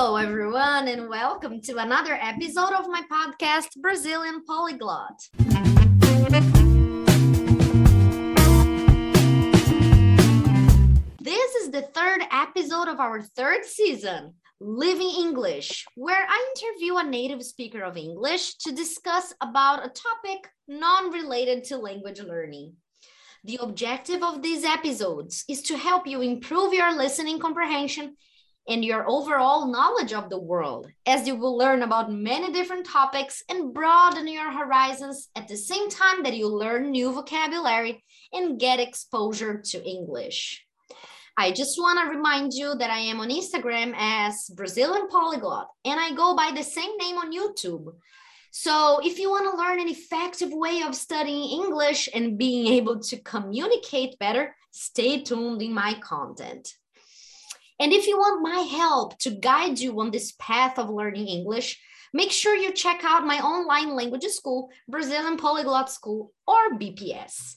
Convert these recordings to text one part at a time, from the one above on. Hello, everyone, and welcome to another episode of my podcast, Brazilian Polyglot. This is the third episode of our third season, Living English, where I interview a native speaker of English to discuss about a topic non-related to language learning. The objective of these episodes is to help you improve your listening comprehension and your overall knowledge of the world, as you will learn about many different topics and broaden your horizons at the same time that you learn new vocabulary and get exposure to English. I just want to remind you that I am on Instagram as Brazilian Polyglot, and I go by the same name on YouTube. So if you want to learn an effective way of studying English and being able to communicate better, stay tuned in my content. And if you want my help to guide you on this path of learning English, make sure you check out my online language school, Brazilian Polyglot School, or BPS.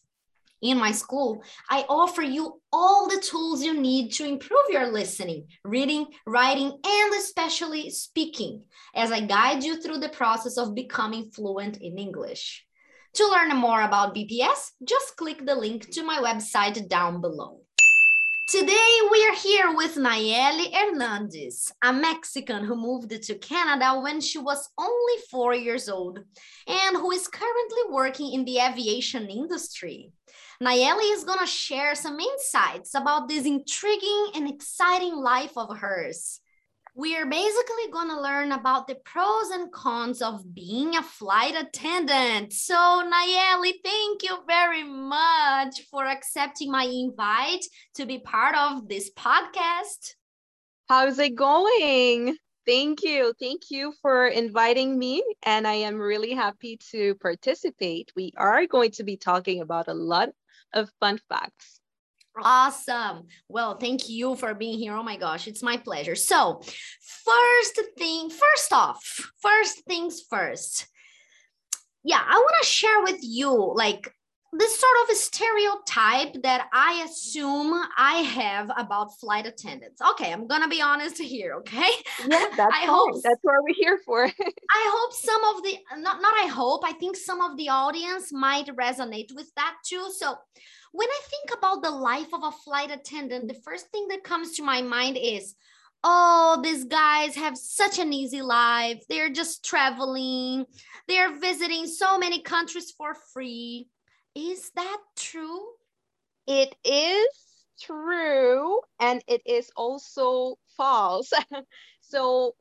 In my school, I offer you all the tools you need to improve your listening, reading, writing, and especially speaking, as I guide you through the process of becoming fluent in English. To learn more about BPS, just click the link to my website down below. Today, we are here with Nayeli Hernandez, a Mexican who moved to Canada when she was only 4 years old and who is currently working in the aviation industry. Nayeli is going to share some insights about this intriguing and exciting life of hers. We are basically going to learn about the pros and cons of being a flight attendant. So, Nayeli, thank you very much for accepting my invite to be part of this podcast. How's it going? Thank you. Thank you for inviting me. And I am really happy to participate. We are going to be talking about a lot of fun facts. Awesome. Well, thank you for being here. Oh my gosh, it's my pleasure. So, first things first. Yeah, I want to share with you like this sort of a stereotype that I assume I have about flight attendants. Okay, I'm going to be honest here, okay? Yeah, that's what we're here for. I think some of the audience might resonate with that too. So, when I think about the life of a flight attendant, the first thing that comes to my mind is, oh, these guys have such an easy life. They're just traveling. They're visiting so many countries for free. Is that true? It is true. And it is also false. So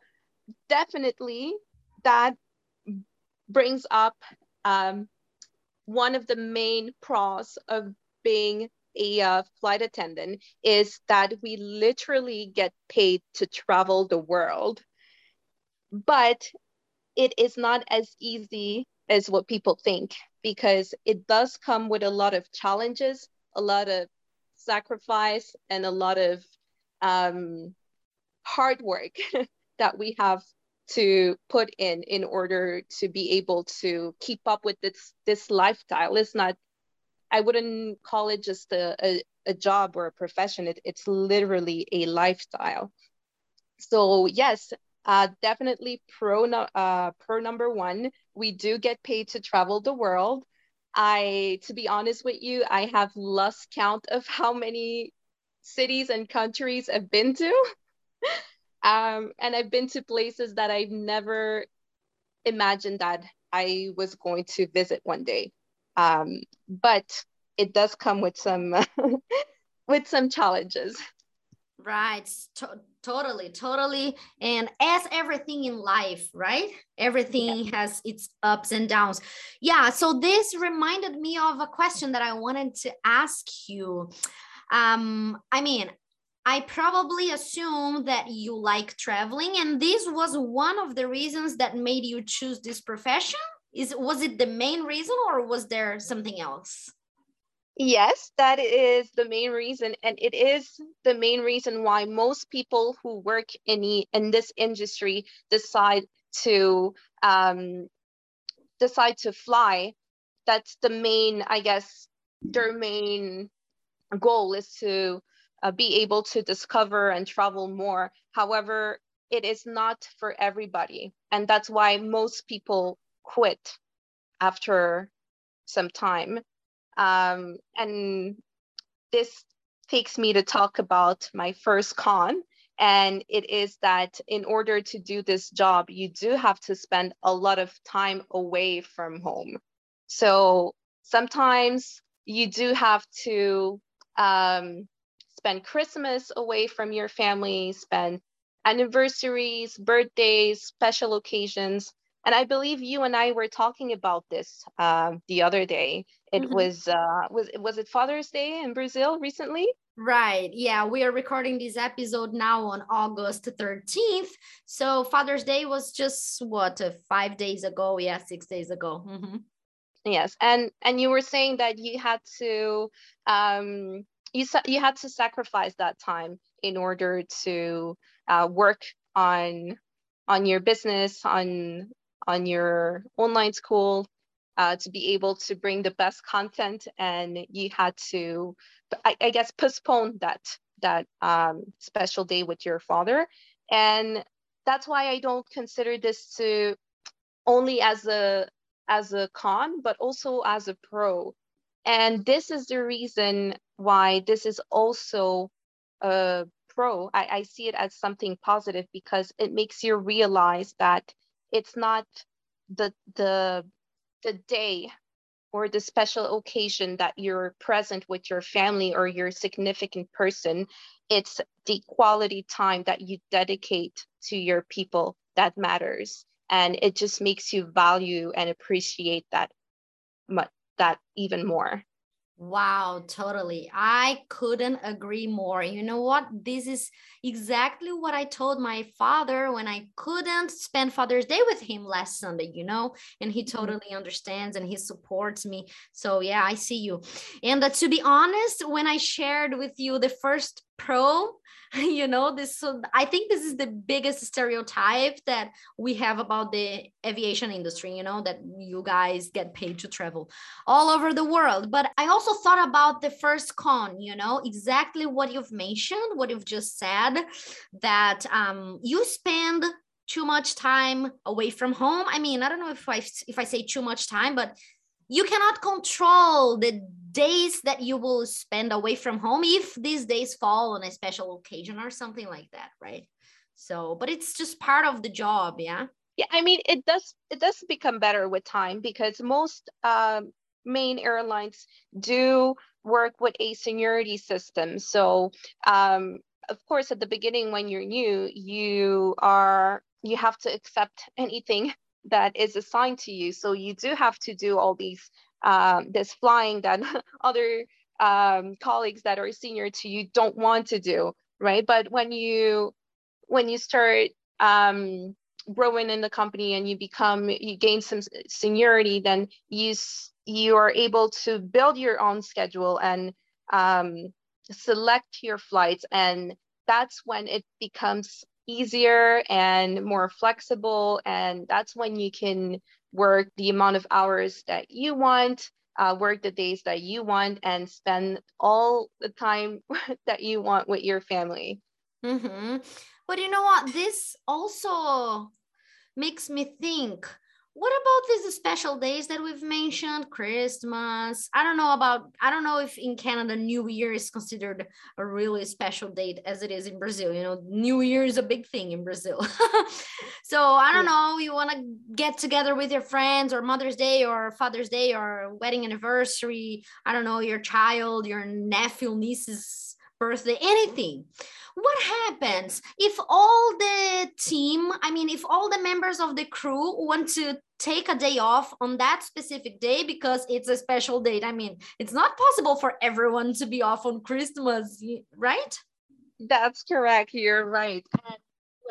definitely that brings up one of the main pros of being a flight attendant is that we literally get paid to travel the world, but it is not as easy as what people think because it does come with a lot of challenges, a lot of sacrifice, and a lot of hard work that we have to put in order to be able to keep up with this lifestyle. It's not, I wouldn't call it just a job or a profession. It's literally a lifestyle. So yes, definitely pro number one, we do get paid to travel the world. To be honest with you, I have lost count of how many cities and countries I've been to. And I've been to places that I've never imagined that I was going to visit one day. But it does come with some with some challenges. Right. Totally. And as everything in life, right? Everything has its ups and downs. Yeah. So this reminded me of a question that I wanted to ask you. I probably assume that you like traveling, and this was one of the reasons that made you choose this profession. Was it the main reason, or was there something else? Yes, that is the main reason, and it is the main reason why most people who work in this industry decide to fly. That's the main, I guess, their main goal is to be able to discover and travel more. However, it is not for everybody. And that's why most people quit after some time. And this takes me to talk about my first con. And it is that in order to do this job, you do have to spend a lot of time away from home. So sometimes you do have to spend Christmas away from your family, spend anniversaries, birthdays, special occasions. And I believe you and I were talking about this the other day. It was it Father's Day in Brazil recently? Right. Yeah, we are recording this episode now on August 13th. So Father's Day was just, what, 5 days ago? Yeah, 6 days ago. Mm-hmm. Yes. And you were saying that you had to you had to sacrifice that time in order to work on your business, on your online school, to be able to bring the best content. And you had to, I guess, postpone that special day with your father. And that's why I don't consider this to only as a con, but also as a pro. And this is the reason why this is also a pro. I see it as something positive because it makes you realize that it's not the day or the special occasion that you're present with your family or your significant person. It's the quality time that you dedicate to your people that matters. And it just makes you value and appreciate that even more. Wow, totally. I couldn't agree more. You know what? This is exactly what I told my father when I couldn't spend Father's Day with him last Sunday, you know, and he totally understands and he supports me. So yeah, I see you. And to be honest, when I shared with you the first pro, you know, this, so I think this is the biggest stereotype that we have about the aviation industry, you know, that you guys get paid to travel all over the world. But I also thought about the first con, you know, exactly what you've mentioned, what you've just said, that you spend too much time away from home. I mean, I don't know if I say too much time, but you cannot control the days that you will spend away from home if these days fall on a special occasion or something like that, right? So, but it's just part of the job, yeah? Yeah, I mean, it does become better with time because most main airlines do work with a seniority system. So, of course, at the beginning when you're new, you have to accept anything that is assigned to you. So you do have to do all these this flying that other colleagues that are senior to you don't want to do, right? But when you start growing in the company and you gain some seniority, then you are able to build your own schedule and select your flights, and that's when it becomes easier and more flexible, and that's when you can work the amount of hours that you want, work the days that you want, and spend all the time that you want with your family. Mm-hmm. But you know what? This also makes me think, what about these special days that we've mentioned? Christmas. I don't know if in Canada, New Year is considered a really special date as it is in Brazil. You know, New Year is a big thing in Brazil. So I don't know, you want to get together with your friends, or Mother's Day or Father's Day or wedding anniversary. I don't know, your child, your nephew, niece's birthday, anything. What happens if all the team, I mean, if all the members of the crew want to take a day off on that specific day because it's a special date? I mean, it's not possible for everyone to be off on Christmas, right? That's correct. You're right.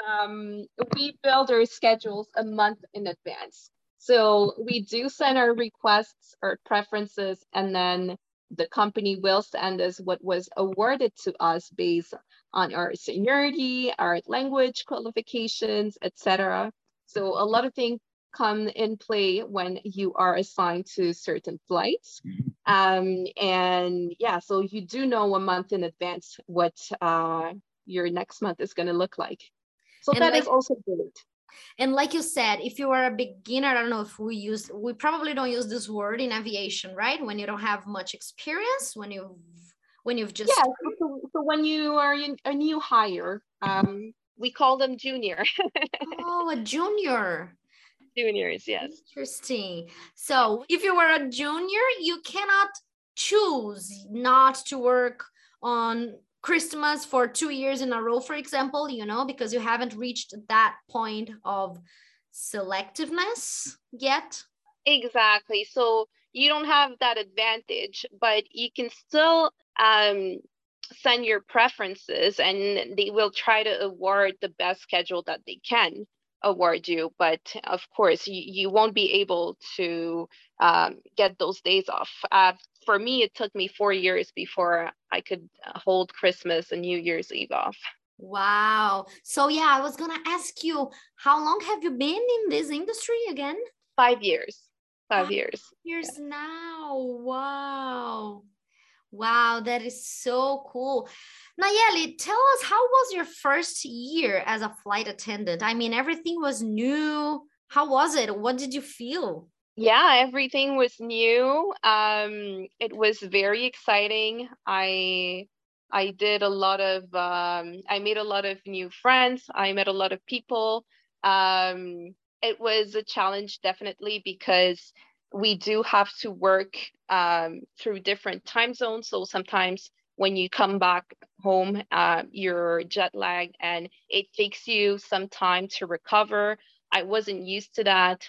And we build our schedules a month in advance. So we do send our requests, our preferences, and then the company will send us what was awarded to us based on our seniority, our language qualifications, etc. So a lot of things come in play when you are assigned to certain flights. And yeah, so you do know a month in advance what your next month is going to look like. So and that is also good. And like you said, if you are a beginner, I don't know if we probably don't use this word in aviation, right? When you don't have much experience, when you've just. Yeah, so when you are a new hire, we call them junior. Oh, a junior. Juniors, yes. Interesting. So if you were a junior, you cannot choose not to work on Christmas for 2 years in a row, for example, you know, because you haven't reached that point of selectiveness yet. Exactly. So you don't have that advantage, but you can still send your preferences and they will try to award the best schedule that they can award you. But of course, you won't be able to get those days off. For me, it took me 4 years before I could hold Christmas and New Year's Eve off. Wow. So yeah, I was going to ask you, how long have you been in this industry again? 5 years. Five years yeah. Now. Wow. Wow, that is so cool. Nayeli, tell us, how was your first year as a flight attendant? I mean, everything was new. How was it? What did you feel? Yeah, everything was new. It was very exciting. I did a lot of, I made a lot of new friends. I met a lot of people. It was a challenge, definitely, because we do have to work through different time zones. So sometimes when you come back home, you're jet lagged and it takes you some time to recover. I wasn't used to that.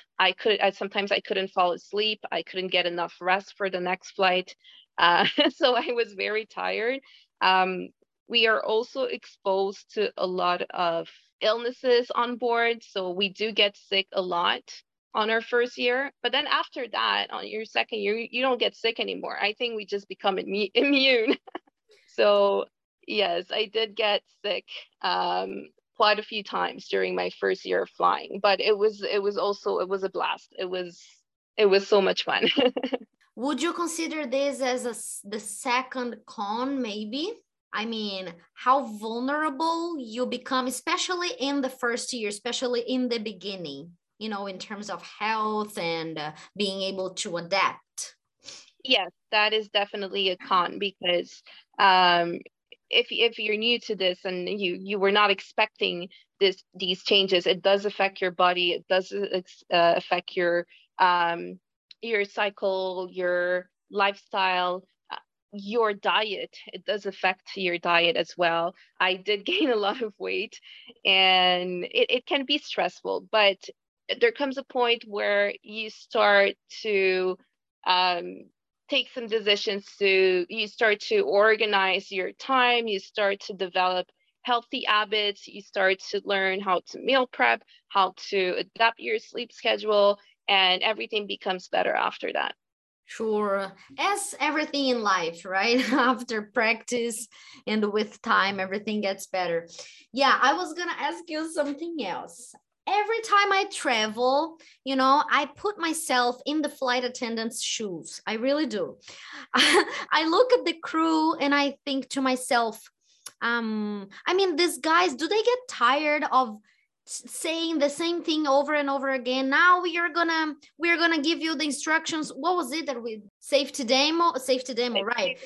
Sometimes I couldn't fall asleep. I couldn't get enough rest for the next flight. So I was very tired. We are also exposed to a lot of illnesses on board. So we do get sick a lot on our first year. But then after that, on your second year, you don't get sick anymore. I think we just become immune. So yes, I did get sick. Quite a few times during my first year of flying, but it was a blast. It was so much fun. Would you consider this as the second con, maybe? I mean, how vulnerable you become, especially in the first year, especially in the beginning, you know, in terms of health and being able to adapt. Yes, that is definitely a con, because if you're new to this and you were not expecting these changes, it does affect your body. It does affect your cycle, your lifestyle, your diet. It does affect your diet as well. I did gain a lot of weight, and it can be stressful, but there comes a point where you start to take some decisions you start to organize your time, you start to develop healthy habits, you start to learn how to meal prep, how to adapt your sleep schedule, and everything becomes better after that. Sure. As everything in life, right? After practice and with time, everything gets better. Yeah, I was going to ask you something else. Every time I travel, you know, I put myself in the flight attendant's shoes. I really do. I look at the crew and I think to myself, I mean, these guys, do they get tired of saying the same thing over and over again? Now we're gonna give you the instructions. What was it that we safety demo, right?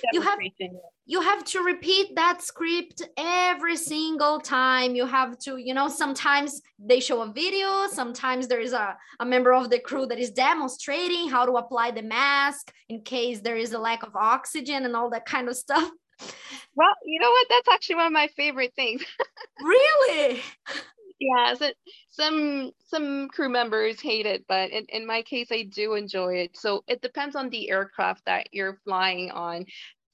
You have to repeat that script every single time. You have to, you know, sometimes they show a video, sometimes there is a member of the crew that is demonstrating how to apply the mask in case there is a lack of oxygen and all that kind of stuff. Well, you know what? That's actually one of my favorite things. Really? Yeah, so some crew members hate it, but in my case, I do enjoy it. So it depends on the aircraft that you're flying on.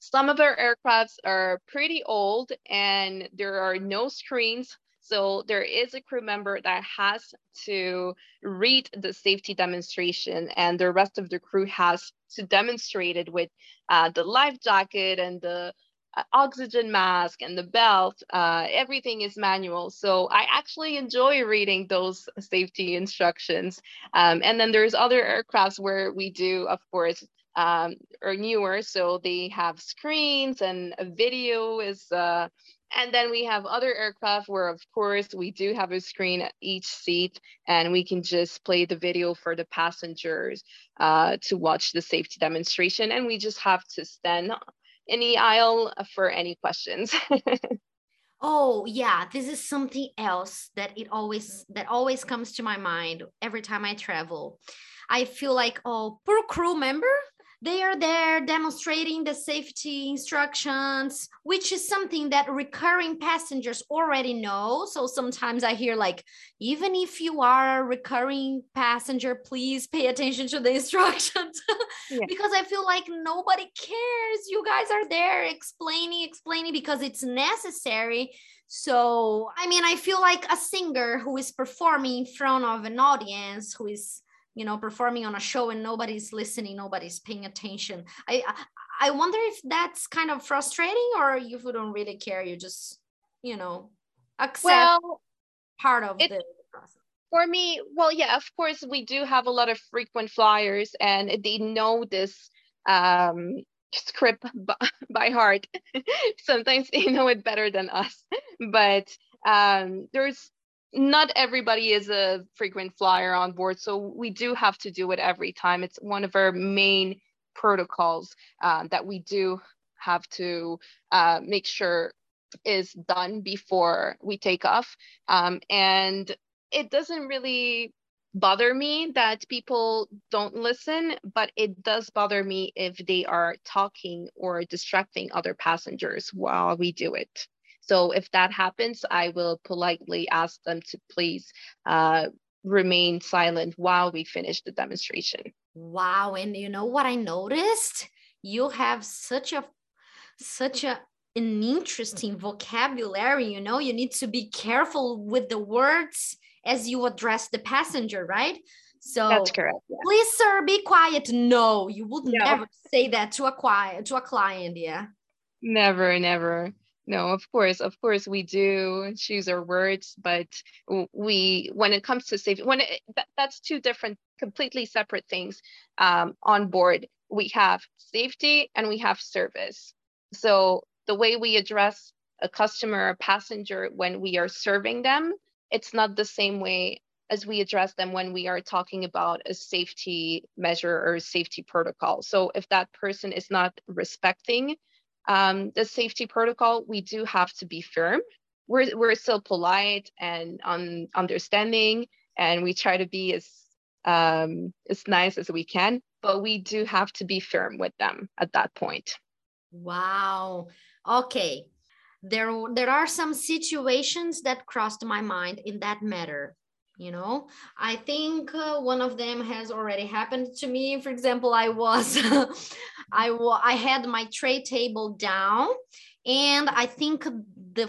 Some of our aircrafts are pretty old and there are no screens. So there is a crew member that has to read the safety demonstration and the rest of the crew has to demonstrate it with the life jacket and the oxygen mask and the belt. Everything is manual. So I actually enjoy reading those safety instructions. And then there's other aircrafts where we do, of course, are newer. So they have screens and a video is And then we have other aircraft where, of course, we do have a screen at each seat, and we can just play the video for the passengers to watch the safety demonstration. And we just have to stand in the aisle for any questions. Oh, yeah, this is something else that always comes to my mind every time I travel. I feel like, oh, poor crew member, they are there demonstrating the safety instructions, which is something that recurring passengers already know. So sometimes I hear like, even if you are a recurring passenger, please pay attention to the instructions. Yeah. Because I feel like nobody cares. You guys are there explaining because it's necessary. So, I mean, I feel like a singer who is performing in front of an audience, who is, you know, performing on a show and nobody's listening, nobody's paying attention. I wonder if that's kind of frustrating, or if you don't really care, you just, you know, accept part of the process. For me, well, yeah, of course, we do have a lot of frequent flyers, and they know this script by heart. Sometimes they know it better than us, but there's not everybody is a frequent flyer on board, so we do have to do it every time. It's one of our main protocols that we do have to make sure is done before we take off. And it doesn't really bother me that people don't listen, but it does bother me if they are talking or distracting other passengers while we do it. So if that happens, I will politely ask them to please remain silent while we finish the demonstration. Wow. And you know what I noticed? You have such an interesting vocabulary. You know, you need to be careful with the words as you address the passenger, right? So that's correct. Yeah. Please, sir, be quiet. No, you would never say that to a client. Yeah. Never. No, of course, we do choose our words, but when it comes to safety, that's two different, completely separate things on board. We have safety and we have service. So the way we address a customer or passenger when we are serving them, it's not the same way as we address them when we are talking about a safety measure or safety protocol. So if that person is not respecting the safety protocol, we do have to be firm. We're still polite and understanding, and we try to be as nice as we can, but we do have to be firm with them at that point. Wow. Okay. There are some situations that crossed my mind in that matter. You know, I think one of them has already happened to me. For example, I had my tray table down, and I think the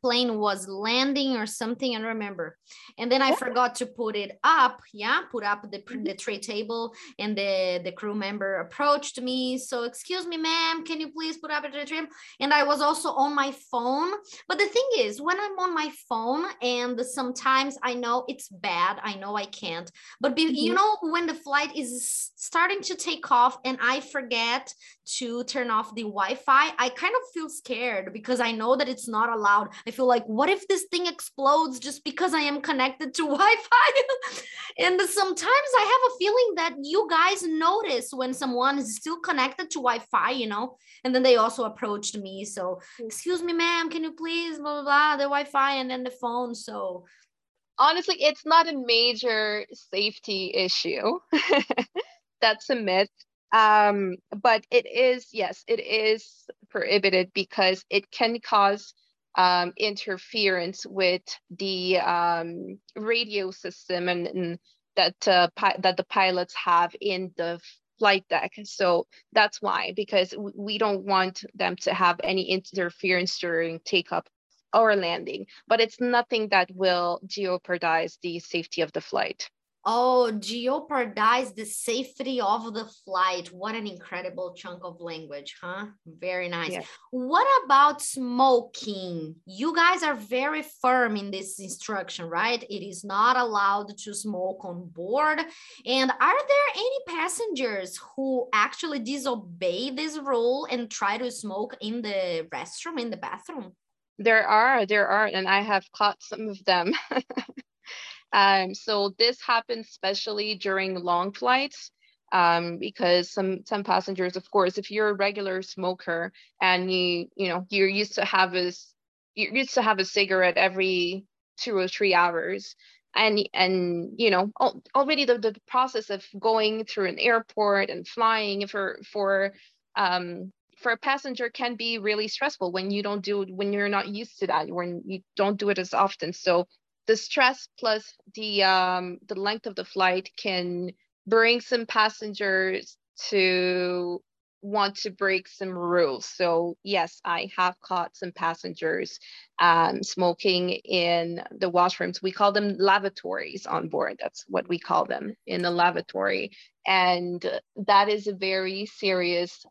plane was landing or something, I don't remember. And then I forgot to put it up. Yeah, put up the tray table, and the crew member approached me. So, excuse me, ma'am, can you please put up the tray table? And I was also on my phone. But the thing is, when I'm on my phone, and sometimes I know it's bad, I know I can't. But you know, when the flight is starting to take off and I forget to turn off the Wi-Fi, I kind of feel scared because I know that it's not allowed. I feel like, what if this thing explodes just because I am connected to Wi-Fi? And sometimes I have a feeling that you guys notice when someone is still connected to Wi-Fi, you know, and then they also approached me. So, excuse me, ma'am, can you please, blah, blah, blah, the Wi-Fi and then the phone. So honestly, it's not a major safety issue. That's a myth. But it is, yes, it is prohibited because it can cause interference with the radio system and that the pilots have in the flight deck. So that's why, because we don't want them to have any interference during takeoff or landing, but it's nothing that will jeopardize the safety of the flight. Oh, jeopardize the safety of the flight. What an incredible chunk of language, huh? Very nice. Yes. What about smoking? You guys are very firm in this instruction, right? It is not allowed to smoke on board. And are there any passengers who actually disobey this rule and try to smoke in the restroom, in the bathroom? There are, and I have caught some of them. So this happens especially during long flights because some passengers, of course, if you're a regular smoker and you're used to have a cigarette every 2 or 3 hours, and already the process of going through an airport and flying for a passenger can be really stressful when you're not used to that, when you don't do it as often. So the stress plus the length of the flight can bring some passengers to want to break some rules. So yes, I have caught some passengers smoking in the washrooms. We call them lavatories on board. That's what we call them, in the lavatory. And that is a very serious,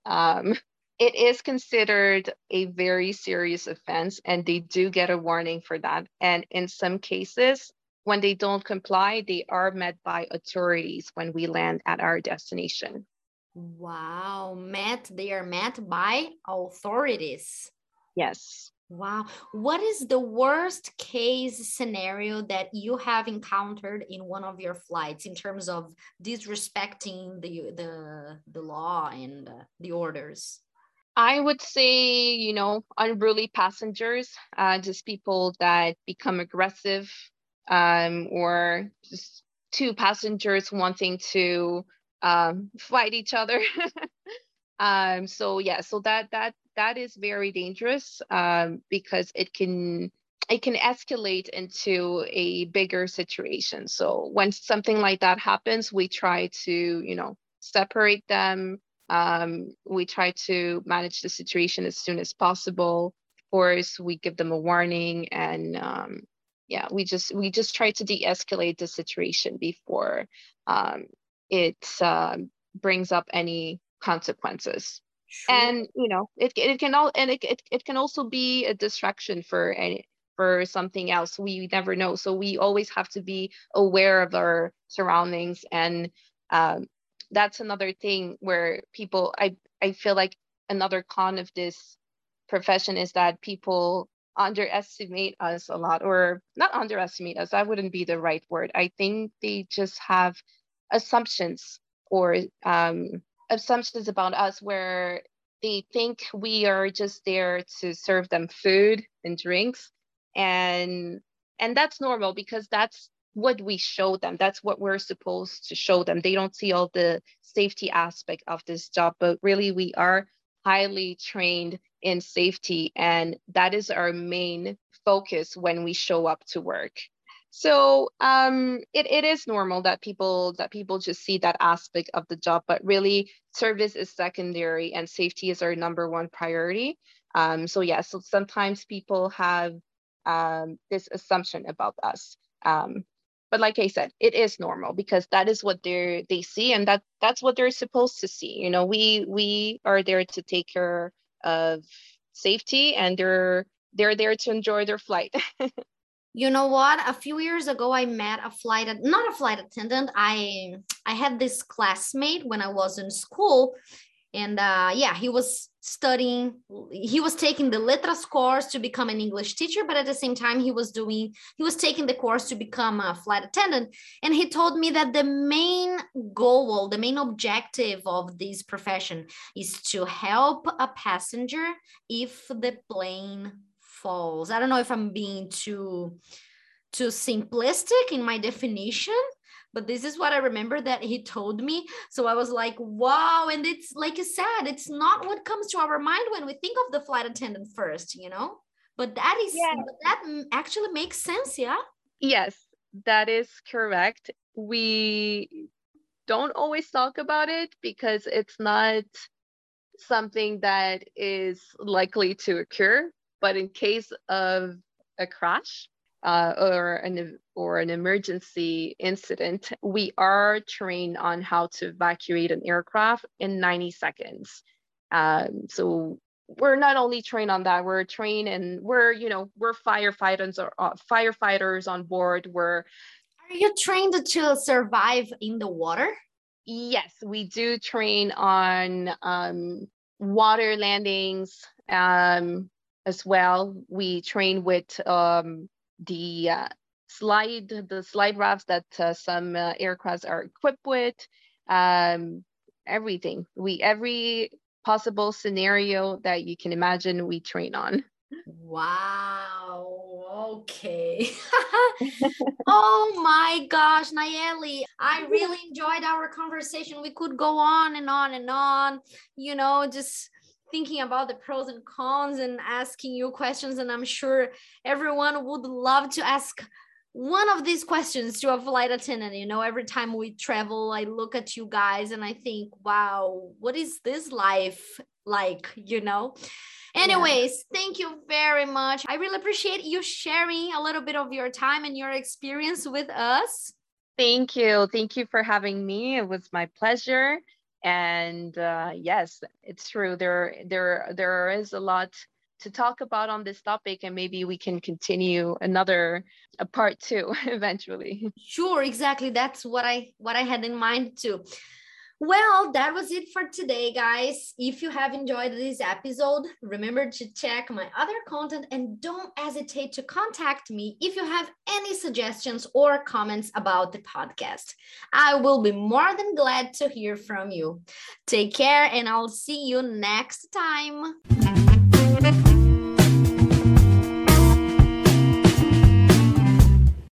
it is considered a very serious offense, and they do get a warning for that. And in some cases, when they don't comply, they are met by authorities when we land at our destination. Wow, they are met by authorities. Yes. Wow. What is the worst case scenario that you have encountered in one of your flights in terms of disrespecting the law and the orders? I would say, unruly passengers, just people that become aggressive, or just two passengers wanting to fight each other. So that is very dangerous because it can escalate into a bigger situation. So when something like that happens, we try to, separate them. We try to manage the situation as soon as possible. Of course, we give them a warning, and we just try to de-escalate the situation before it brings up any consequences. Sure. And it can also be a distraction for something else. We never know, so we always have to be aware of our surroundings and. That's another thing where people, I feel like another con of this profession is that people underestimate us a lot, or not underestimate us, that wouldn't be the right word. I think they just have assumptions or assumptions about us where they think we are just there to serve them food and drinks. And that's normal because that's what we show them. That's what we're supposed to show them. They don't see all the safety aspect of this job, but really we are highly trained in safety, and that is our main focus when we show up to work. So it is normal that people just see that aspect of the job, but really service is secondary and safety is our number one priority. So sometimes people have this assumption about us. But like I said, it is normal because that is what they see, and that's what they're supposed to see. We are there to take care of safety, and they're there to enjoy their flight. You know what? A few years ago, I met not a flight attendant. I had this classmate when I was in school, and he was studying. He was taking the Letras course to become an English teacher, but at the same time, he was taking the course to become a flight attendant. And he told me that the main goal, the main objective of this profession is to help a passenger if the plane falls. I don't know if I'm being too simplistic in my definition, but this is what I remember that he told me. So I was like, wow. And it's like you said, it's not what comes to our mind when we think of the flight attendant first, but that actually makes sense. Yeah. Yes, that is correct. We don't always talk about it because it's not something that is likely to occur, but in case of a crash, or an emergency incident, we are trained on how to evacuate an aircraft in 90 seconds. So we're not only trained on that, we're trained and we're firefighters or firefighters on board. Are you trained to survive in the water? Yes, we do train on water landings as well. We train with the slide rafts that some aircrafts are equipped with. Everything. Every possible scenario that you can imagine, we train on. Wow. Okay. Oh my gosh, Nayeli, I really enjoyed our conversation. We could go on and on and on, just thinking about the pros and cons and asking you questions. And I'm sure everyone would love to ask one of these questions to a flight attendant. Every time we travel, I look at you guys and I think, wow, what is this life like, Anyways, yeah. Thank you very much. I really appreciate you sharing a little bit of your time and your experience with us. Thank you. Thank you for having me. It was my pleasure. And yes, it's true. There is a lot to talk about on this topic, and maybe we can continue a part two eventually. Sure, exactly. That's what I had in mind too. Well, that was it for today, guys. If you have enjoyed this episode, remember to check my other content and don't hesitate to contact me if you have any suggestions or comments about the podcast. I will be more than glad to hear from you. Take care, and I'll see you next time.